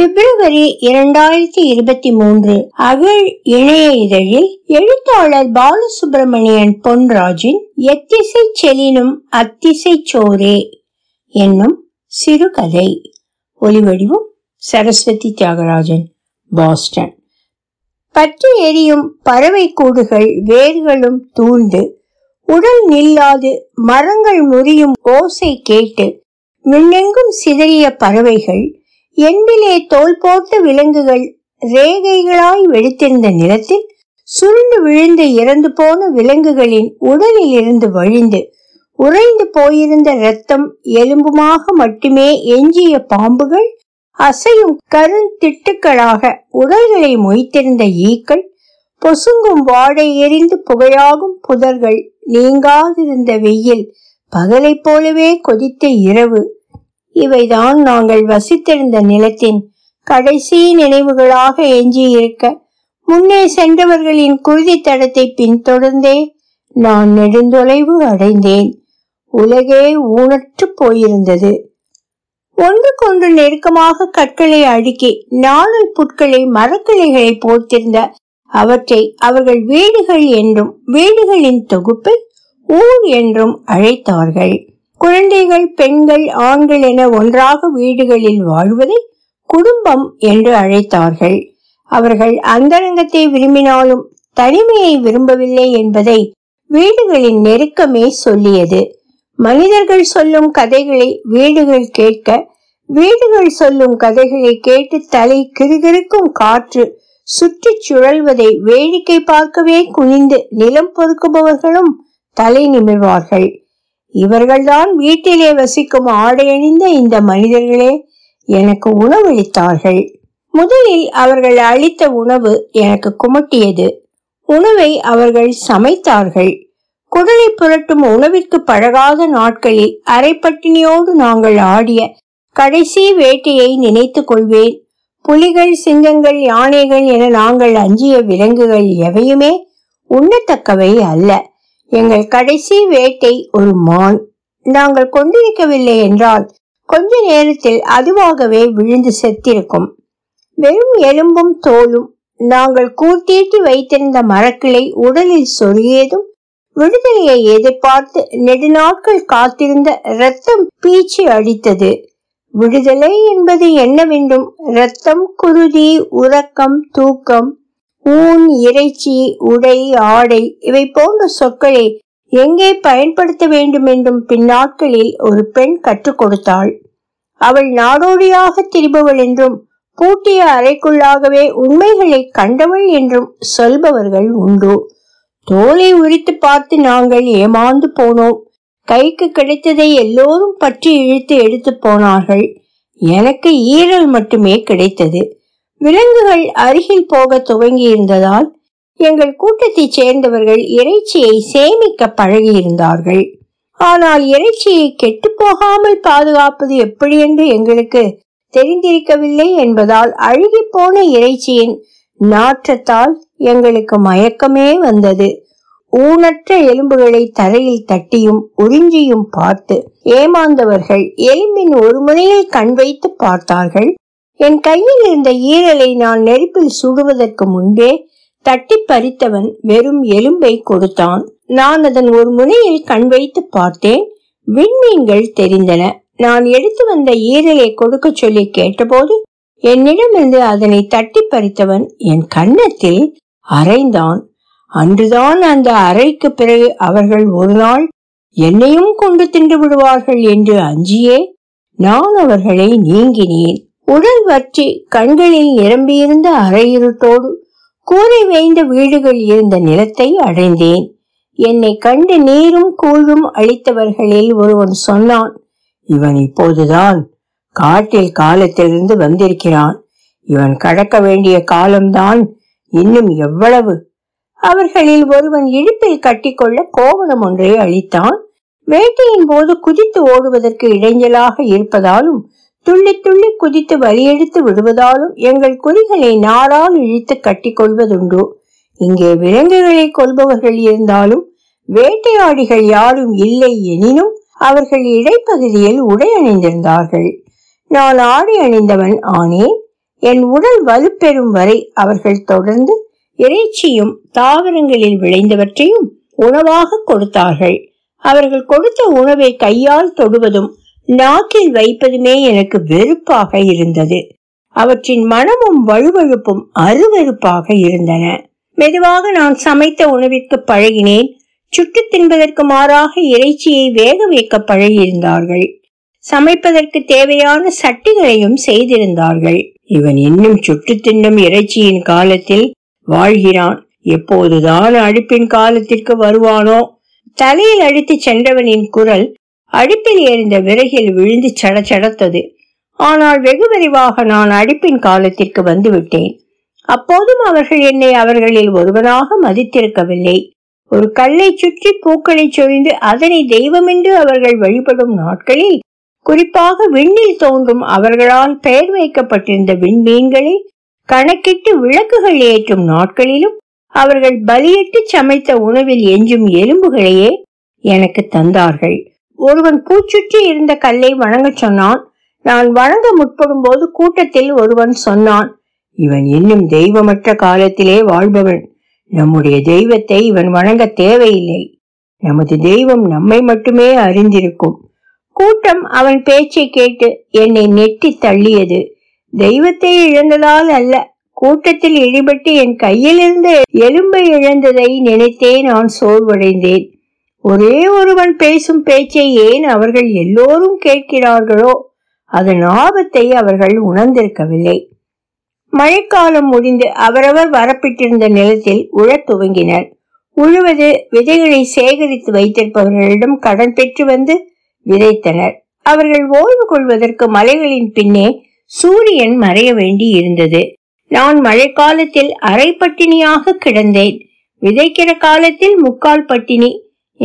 பிப்ரவரி 2023 அகழ் இணைய இதழில் எழுத்தாளர் பாலசுப்ரமணியன் பொன்ராஜின் எத்திசை செலினும் அத்திசை சோரே என்னும் சிறுகதை. ஒலிவடிவம் சரஸ்வதி தியாகராஜன், பாஸ்டன். பற்றி எரியும் பறவை கூடுகள் வேர்களும் தூழ்ந்து உடல் நில்லாது மரங்கள் முறியும் ஓசை கேட்டு விண்ணெங்கும் சிதறிய பறவைகள், எண்ணிலே தோல் போட்டு விலங்குகள் ரேகைகளாய் வெடித்திருந்த நிலத்தில் சுருண்டு விழுந்து இறந்து போன விலங்குகளின் உடலில் இருந்து வழிந்து உறைந்து போயிருந்த இரத்தம் எலும்புமாக மட்டுமே எஞ்சிய பாம்புகள், அசையும் கருந்திட்டுக்களாக உடல்களை மொய்த்திருந்த ஈக்கள், பொசுங்கும் வாடை எரிந்து புகையாகும் புதர்கள், நீங்காதிருந்த வெயில், பகலை போலவே கொதித்த இரவு, இவைதான் நாங்கள் வசித்திருந்த நிலத்தின் கடைசி நினைவுகளாக எஞ்சியிருக்க, முன்னே சென்றவர்களின் குருதி தடத்தை பின்தொடர்ந்தே நான் நெடுந்தொலைவு அடைந்தேன். உலகே ஊனற்று போயிருந்தது. ஒன்றுக்கொன்று நெருக்கமாக கற்களை அடுக்கி நாணல் புட்களை மரக்கிளைகளை போர்த்திருந்த அவற்றை அவர்கள் வீடுகள் என்றும் வீடுகளின் தொகுப்பை ஊர் என்றும் அழைத்தார்கள். குழந்தைகள், பெண்கள், ஆண்கள் என ஒன்றாக வீடுகளில் வாழ்வதை குடும்பம் என்று அழைத்தார்கள். அவர்கள் அந்தரங்கத்தை விரும்பினாலும் தனிமையை விரும்பவில்லை என்பதை வீடுகளின் நெருக்கமே சொல்லியது. மனிதர்கள் சொல்லும் கதைகளை வீடுகள் கேட்க, வீடுகள் சொல்லும் கதைகளை கேட்டு தலை கிறுகிறுக்கும் காற்று சுற்றி சுழல்வதை வேடிக்கை பார்க்கவே குனிந்து நிலம் பொறுக்குபவர்களும் தலை நிமிர்வார்கள். இவர்கள்தான் வீட்டிலே வசிக்கும் ஆடை அணிந்த இந்த மனிதர்களே எனக்கு உணவளித்தார்கள். முதலில் அவர்கள் அளித்த உணவு எனக்கு குமட்டியது. உணவை அவர்கள் சமைத்தார்கள். குடலை புரட்டும் உணவிற்கு பழகாத நாட்களில் அரைப்பட்டினியோடு நாங்கள் ஆடிய கடைசி வேட்டையை நினைத்து கொள்வேன். புலிகள், சிங்கங்கள், யானைகள் என நாங்கள் அஞ்சிய விலங்குகள் எவையுமே உண்ணத்தக்கவை அல்ல. எங்கள் கடைசி வேட்டை ஒரு மான். நாங்கள் கொண்டிருக்கவில்லை என்றால் கொஞ்ச நேரத்தில் அதுவாகவே விழுந்து செத்திருக்கும். வெறும் எலும்பும் தோலும். நாங்கள் கூர்த்தீட்டி வைத்திருந்த மரக்கிளை உடலில் சொருகியதும் விடுதலையை எதிர்பார்த்து நெடுநாட்கள் காத்திருந்த இரத்தம் பீச்சி அடித்தது. விடுதலை என்பது என்னவென்றும் இரத்தம், குருதி, உறக்கம், தூக்கம், ஊன், இறைச்சி, உடை, ஆடை இவை போன்ற சொற்களை எங்கே பயன்படுத்த வேண்டும் என்றும் பின்னாட்களில் ஒரு பெண் கற்றுக் கொடுத்தாள். அவள் நாடோடியாக திரிபவள் என்றும் பூட்டிய அறைக்குள்ளாகவே உண்மைகளை கண்டவள் என்றும் சொல்பவர்கள் உண்டு. தோலை உரித்து பார்த்து நாங்கள் ஏமாந்து போனோம். கைக்கு கிடைத்ததை எல்லோரும் பற்றி இழுத்து எடுத்து போனார்கள். எனக்கு ஈரல் மட்டுமே கிடைத்தது. விலங்குகள் அருகில் போக துவங்கி இருந்ததால் எங்கள் கூட்டத்தை சேர்ந்தவர்கள் இறைச்சியை சேமிக்க பழகியிருந்தார்கள். ஆனால் இறைச்சியை கெட்டு போகாமல் பாதுகாப்பது எப்படி என்று எங்களுக்கு தெரிந்திருக்கவில்லை என்பதால் அழுகி போன இறைச்சியின் நாற்றத்தால் எங்களுக்கு மயக்கமே வந்தது. ஊனற்ற எலும்புகளை தரையில் தட்டியும் உறிஞ்சியும் பார்த்து ஏமாந்தவர்கள் எலும்பின் ஒரு முனையில் கண் வைத்து பார்த்தார்கள். என் கையில் இருந்த ஈரலை நான் நெருப்பில் சுடுவதற்கு முன்பே தட்டி பறித்தவன் வெறும் எலும்பை கொடுத்தான். நான் அதன் ஒரு முனையில் கண் வைத்து பார்த்தேன். விண்மீன்கள் தெரிந்தன. நான் எடுத்து வந்த ஈரலை கொடுக்க சொல்லி கேட்டபோது என்னிடமிருந்து அதனை தட்டி பறித்தவன் என் கன்னத்தில் அறைந்தான். அன்றுதான் அந்த அறைக்கு பிறகு அவர்கள் ஒரு நாள் என்னையும் கொண்டு தின்று விடுவார்கள் என்று அஞ்சியே நான் அவர்களை நீங்கினேன். உடல் வற்றி கண்களில் நிரம்பியிருந்த அறையிருட்டோடு கூரை வேய்ந்த வீடுகள் இருந்த நிலத்தை அடைந்தேன். என்னை கண்டு நீரும் கூழும் அளித்தவர்களில் ஒருவன் சொன்னான், இவன் இப்போதுதான் காட்டில் காலத்திலிருந்து வந்திருக்கிறான். இவன் கடக்க வேண்டிய காலம்தான் இன்னும் எவ்வளவு. அவர்களில் ஒருவன் இடுப்பில் கட்டிக்கொள்ள கோவணம் ஒன்றை அளித்தான். வேட்டையின் போது குதித்து ஓடுவதற்கு இடைஞ்சலாக இருப்பதாலும் துள்ளி துள்ளி குதித்து வலியெடுத்து விடுவதாலும் எங்கள் குறிகளை நாரால் இழுத்து கட்டி கொள்வதுண்டு. இங்கே விலங்குகளை கொள்பவர்கள் இருந்தாலும் வேட்டையாடிகள் யாரும் இல்லை. எனினும் அவர்கள் இடைப்பகுதியில் உடை அணிந்திருந்தார்கள். நான் ஆடை அணிந்தவன் ஆனேன். என் உடல் வலுப்பெறும் வரை அவர்கள் தொடர்ந்து இறைச்சியும் தாவரங்களில் விளைந்தவற்றையும் உணவாக கொடுத்தார்கள். அவர்கள் கொடுத்த உணவை கையால் தொடுவதும் நாக்கில் வைப்பதுமே எனக்கு வெறுப்பாக இருந்தது. அவற்றின் மனமும் வலுவழுப்பும் அருவருப்பாக இருந்தன. மெதுவாக நான் சமைத்த உணவிற்கு பழகினேன். சுட்டு தின்பதற்கு மாறாக இறைச்சியை வேக வைக்க பழகியிருந்தார்கள். சமைப்பதற்கு தேவையான சட்டிகளையும் செய்திருந்தார்கள். இவன் இன்னும் சுட்டு தின்னும் இறைச்சியின் காலத்தில் வாழ்கிறான், எப்போதுதான் அடுப்பின் காலத்திற்கு வருவானோ. தலையில் அடித்து சென்றவனின் குரல் அடுப்பில் எறிந்த விறகில் விழுந்து சடச்சடத்தது. ஆனால் வெகு விரைவாக நான் அடுப்பின் காலத்திற்கு வந்துவிட்டேன். அப்போதும் அவர்கள் என்னை அவர்களில் ஒருவனாக மதித்திருக்கவில்லை. ஒரு கல்லை சுற்றி பூக்களை சொரிந்து அதனை தெய்வமென்று அவர்கள் வழிபடும் நாட்களில், குறிப்பாக விண்ணில் தோன்றும் அவர்களால் பெயர் வைக்கப்பட்டிருந்த விண்மீன்களை கணக்கிட்டு விளக்குகள் ஏற்றும் நாட்களிலும் அவர்கள் பலியிட்டு சமைத்த உணவில் எஞ்சும் எலும்புகளையே எனக்கு தந்தார்கள். ஒருவன் பூச்சுற்றி இருந்த கல்லை வணங்க சொன்னான். நான் வணங்க முற்படும் போது கூட்டத்தில் ஒருவன் சொன்னான், இவன் இன்னும் தெய்வமற்ற காலத்திலே வாழ்பவன். நம்முடைய தெய்வத்தை இவன் வணங்க தேவையில்லை. நமது தெய்வம் நம்மை மட்டுமே அறிந்திருக்கும். கூட்டம் அவன் பேச்சை கேட்டு என்னை நெட்டி தள்ளியது. தெய்வத்தை இழந்ததால் அல்ல, கூட்டத்தில் இழிபட்டு என் கையில் இருந்து எலும்பை இழந்ததை நினைத்தே நான் சோர்வடைந்தேன். ஒரே ஒருவன் பேசும் பேச்சை ஏன் அவர்கள் எல்லோரும் கேட்கிறார்களோ அதன் ஆபத்தை அவர்கள் உணர்ந்திருக்கவில்லை. மழைக்காலம் முடிந்து அவரவர் வரப்பிட்டிருந்த நிலத்தில் உழத் துவங்கினர். உழுவது விதைகளை சேகரித்து வைத்திருப்பவர்களிடம் கடன் பெற்று வந்து விதைத்தனர். அவர்கள் ஓய்வு கொள்வதற்கு மலைகளின் பின்னே சூரியன் மறைய வேண்டி இருந்தது. நான் மழைக்காலத்தில் அரை பட்டினியாக கிடந்தேன். விதைக்கிற காலத்தில் முக்கால் பட்டினி.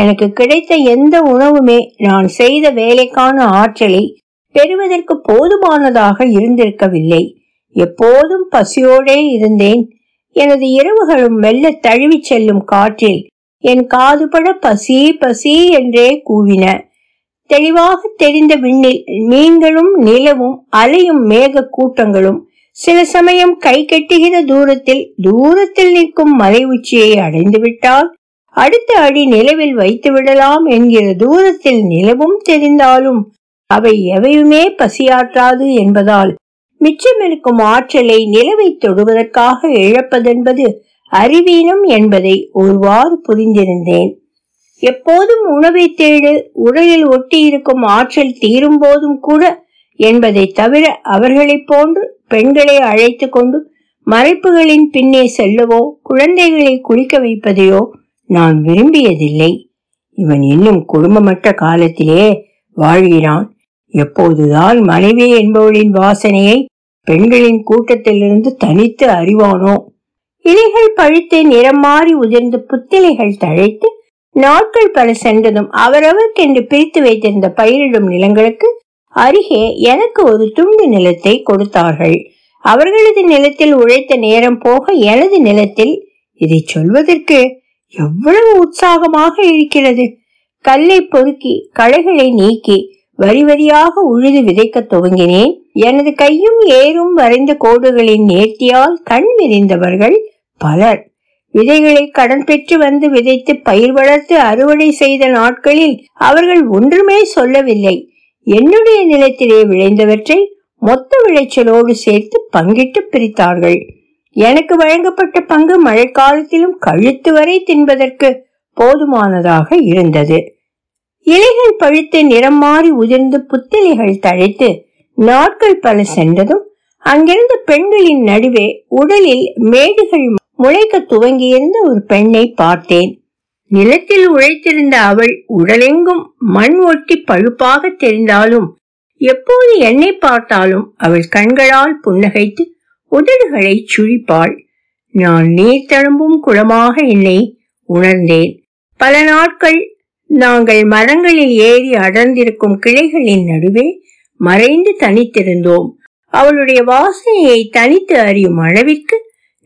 எனக்கு கிடைத்த எந்த உணவுமே நான் செய்த வேலைக்கான ஆற்றலை பெறுவதற்கு போதுமானதாக இருந்திருக்கவில்லை. எப்போதும் பசியோடே இருந்தேன். எனது இரவுகளும் மெல்ல தழுவி செல்லும் காற்றில் என் காதுபட பசி பசி என்றே கூவின. தெளிவாக தெரிந்த விண்ணில் மீன்களும் நிலவும் அலையும் மேக கூட்டங்களும் சில சமயம் கை கெட்டுகிற தூரத்தில் நிற்கும் மலை உச்சியை அடைந்து விட்டால் அடுத்த அடி நிலவில் வைத்து விடலாம் என்கிற தூரத்தில் நிலவும் தெரிந்தாலும் அவை எவையுமே பசியாற்றாது என்பதால் மிச்சமிருக்கும் ஆற்றலை நிலவை தொடுவதற்காக இழப்பதென்பது அறிவீனம் என்பதை ஒருவாறு புரிந்திருந்தேன். எப்போதும் உணவை தேடு, உடலில் ஒட்டி இருக்கும் ஆற்றல் தீரும் போதும் கூட என்பதை தவிர அவர்களை போன்று பெண்களை அழைத்து கொண்டு மறைப்புகளின் பின்னே செல்லவோ குழந்தைகளை குளிக்க வைப்பதையோ நான் விரும்பியதில்லை. இவன் இன்னும் குடும்பமற்ற காலத்திலே வாழ்கிறான், எப்போதுதான் மனைவி என்பவளின் வாசனையை பெண்களின் கூட்டத்திலிருந்து தனித்து அறிவானோ. இலைகள் பழுத்து நிறம் மாறி உதிர்ந்து புத்திலைகள் தழைத்து நாட்கள் பல சென்றதும் அவரவர்க்கென்று பிரித்து வைத்திருந்த பயிரிடும் நிலங்களுக்கு அருகே எனக்கு ஒரு துண்டு நிலத்தை கொடுத்தார்கள். அவர்களது நிலத்தில் உழைத்த நேரம் போக எனது நிலத்தில், இதை சொல்வதற்கு எவ்வளவு உற்சாகமாக இருக்கிறது, கல்லை பொறுக்கி களைகளை நீக்கி வரி வரியாக உழுது விதைக்க துவங்கினேன். எனது கையும் ஏறும் வரைந்த கோடுகளின் நேர்த்தியால் கண் விரிந்தவர்கள் பலர். விதைகளை கடன் பெற்று வந்து விதைத்து பயிர் வளர்த்து அறுவடை செய்த நாட்களில் அவர்கள் ஒன்றுமே சொல்லவில்லை. என்னுடைய நிலத்திலே விளைந்தவற்றை மொத்த விளைச்சலோடு சேர்த்து பங்கிட்டு பிரித்தார்கள். எனக்கு வழங்கப்பட்ட பங்கு மழைக்காலத்திலும் கழுத்து வரை தின்பதற்கு போதுமானதாக இருந்தது. இலைகள் பழுத்து நிறம் மாறி உதிர்ந்து புத்திலைகள் தழைத்து நாட்கள் பல சென்றதும் அங்கிருந்த பெண்களின் நடுவே உடலில் மேடுகள் முளைக்க துவங்கியிருந்த ஒரு பெண்ணை பார்த்தேன். நிலத்தில் உழைத்திருந்த அவள் உடலெங்கும் மண் ஒட்டி பழுப்பாக தெரிந்தாலும் எப்போது என்னை பார்த்தாலும் அவள் கண்களால் புன்னகைத்து உதடுகளை சுழிப்பாள். நான் நீர் தழும்பும் குளமாக என்னை உணர்ந்தேன். பல நாட்கள் நாங்கள் மரங்களில் ஏறி அடர்ந்திருக்கும் கிளைகளின் நடுவே மறைந்து தனித்திருந்தோம். அவளுடைய வாசனையை தனித்து அறியும் அளவிற்கு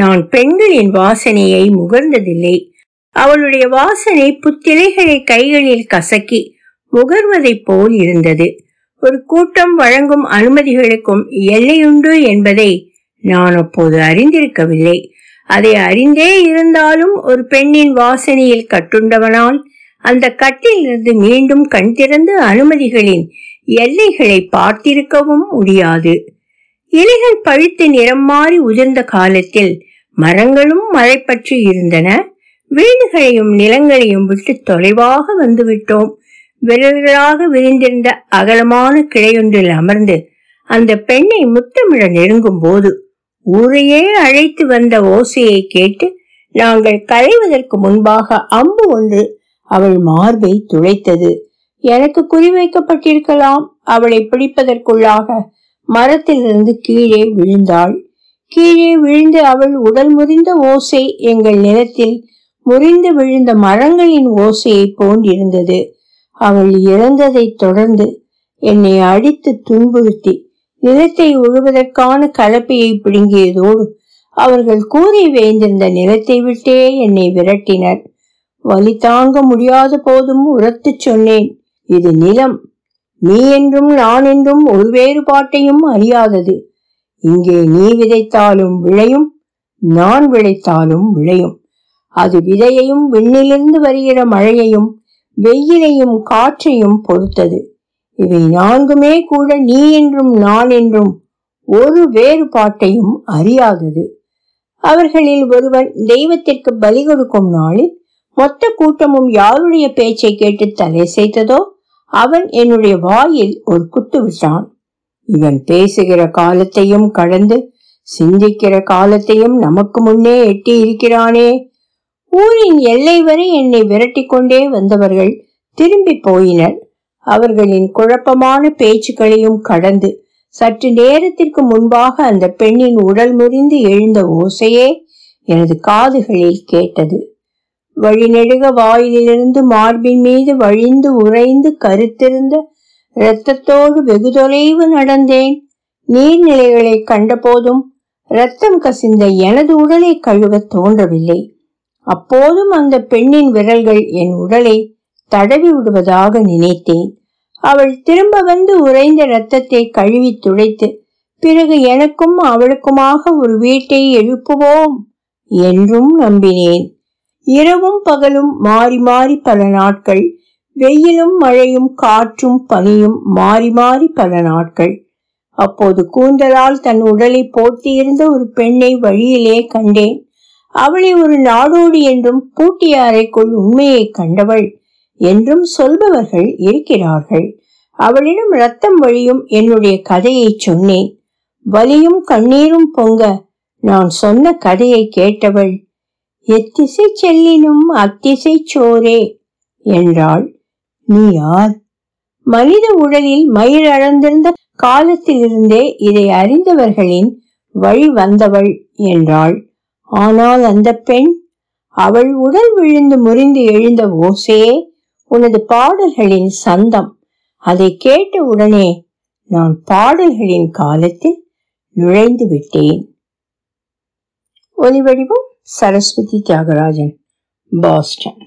நான் பெண்களின் வாசனையை முகர்ந்ததில்லை. அவளுடைய வாசனை புத்திலைகளை கைகளில் கசக்கி முகர்வதை போல் இருந்தது. ஒரு கூட்டம் வழங்கும் அனுமதிகளுக்கும் எல்லையுண்டு என்பதை நான் அப்போது அறிந்திருக்கவில்லை. அதை அறிந்தே இருந்தாலும் ஒரு பெண்ணின் வாசனையில் கட்டுண்டவனால் அந்த கட்டிலிருந்து மீண்டும் கண் திறந்து அனுமதிகளின் எல்லைகளை பார்த்திருக்கவும் முடியாது. இலைகள் பழுத்து நிறம் மாறி உதிர்ந்த காலத்தில் மரங்களும் மழை பற்றி இருந்தன. வீடுகளையும் நிலங்களையும் விட்டு தொலைவாக வந்துவிட்டோம். விரல்களாக விரிந்திருந்த அகலமான கிளையொன்றில் அமர்ந்து அந்த பெண்ணை முத்தமிழ நெருங்கும் போது ஊரையே அழைத்து வந்த ஓசையை கேட்டு நாங்கள் களைவதற்கு முன்பாக அம்பு ஒன்று அவள் மார்பை துளைத்தது. எனக்கு குறிவைக்கப்பட்டிருக்கலாம். அவளை பிடிப்பதற்குள்ளாக மரத்திலிருந்து கீழே விழுந்தாள். கீழே விழுந்து அவள் உடல் முறிந்த ஓசை எங்கள் நிலத்தில் முறிந்து விழுந்த மரங்களின் ஓசையை போன்றிருந்தது. அவள் இறந்ததை தொடர்ந்து என்னை அடித்து துன்புறுத்தி நிலத்தை உழுவதற்கான கலப்பையை பிடுங்கியதோடு அவர்கள் கூறி வேந்திருந்த நிலத்தை விட்டே என்னை விரட்டினர். வலி தாங்க முடியாத போதும் உரத்து சொன்னேன், இது நிலம், நீ என்றும் நான் என்றும் ஒரு வேறுபாட்டையும் அறியாதது. இங்கே நீ விதைத்தாலும் விளையும், நான் விளைத்தாலும் விளையும். அது விதையையும் விண்ணிலிருந்து வருகிற மழையையும் வெயிலையும் காற்றையும் பொறுத்தது. இவை நான்குமே கூட நீ என்றும் நான் என்றும் ஒரு வேறுபாட்டையும் அறியாதது. அவர்களில் ஒருவன் தெய்வத்திற்கு பலி கொடுக்கும் நாளில் மொத்த கூட்டமும் யாருடைய பேச்சை கேட்டு தலைசைத்ததோ அவன் என்னுடைய வாயில் ஒரு குத்து விட்டான். இவன் பேசுகிற காலத்தையும் கடந்து சிந்திக்கிற காலத்தையும் நமக்கு முன்னே எட்டி இருக்கிறானே. ஊரின் எல்லை வரை என்னை விரட்டி கொண்டே வந்தவர்கள் திரும்பி போயினர். அவர்களின் குழப்பமான பேச்சுக்களையும் கடந்து சற்று நேரத்திற்கு முன்பாக அந்த பெண்ணின் உடல் முறிந்து எழுந்த ஓசையே எனது காதுகளில் கேட்டது. வழிநெடுக வாயிலிருந்து மார்பின் மீது வழிந்து உறைந்து கருத்திருந்த இரத்தத்தோடு வெகு தொலைவு நடந்தேன். நீர்நிலைகளை கண்டபோதும் இரத்தம் கசிந்த எனது உடலை கழுவ தோன்றவில்லை. அப்போதும் அந்த பெண்ணின் விரல்கள் என் உடலை தடவி விடுவதாக நினைத்தேன். அவள் திரும்ப வந்து உறைந்த இரத்தத்தை கழுவி துடைத்து பிறகு எனக்கும் அவளுக்குமாக ஒரு வீட்டை எழுப்புவோம் என்றும் நம்பினேன். இரவும் பகலும் மாறி மாறி பல நாட்கள், வெயிலும் மழையும் காற்றும் பனியும் மாறி மாறி பல நாட்கள். அப்போது கூந்தலால் தன் உடலை போர்த்தியிருந்த ஒரு பெண்ணை வழியிலே கண்டேன். அவளை ஒரு நாடோடி என்றும் பூட்டிய அறைக்குள் உண்மையை கண்டவள் என்றும் சொல்பவர்கள் இருக்கிறார்கள். அவளிடம் ரத்தம் வழியும் என்னுடைய கதையை சொன்னேன். வலியும் கண்ணீரும் பொங்க நான் சொன்ன கதையை கேட்டவள், எத்திசை செல்லினும் அத்திசை சோரே என்றாள். நீ யார்? மனித உடலில் மயிர் அழந்திருந்த காலத்திலிருந்தே இதை அறிந்தவர்களின் வழி வந்தவள் என்றாள். ஆனால் அந்த பெண், அவள் உடல் விழுந்து முறிந்து எழுந்த ஓசையே உனது பாடல்களின் சந்தம். அதை கேட்ட உடனே நான் பாடல்களின் காலத்தில் நுழைந்து விட்டேன். ஒலிவடிவம் சரஸ்வதி தியாகராஜன், பாஸ்டன்.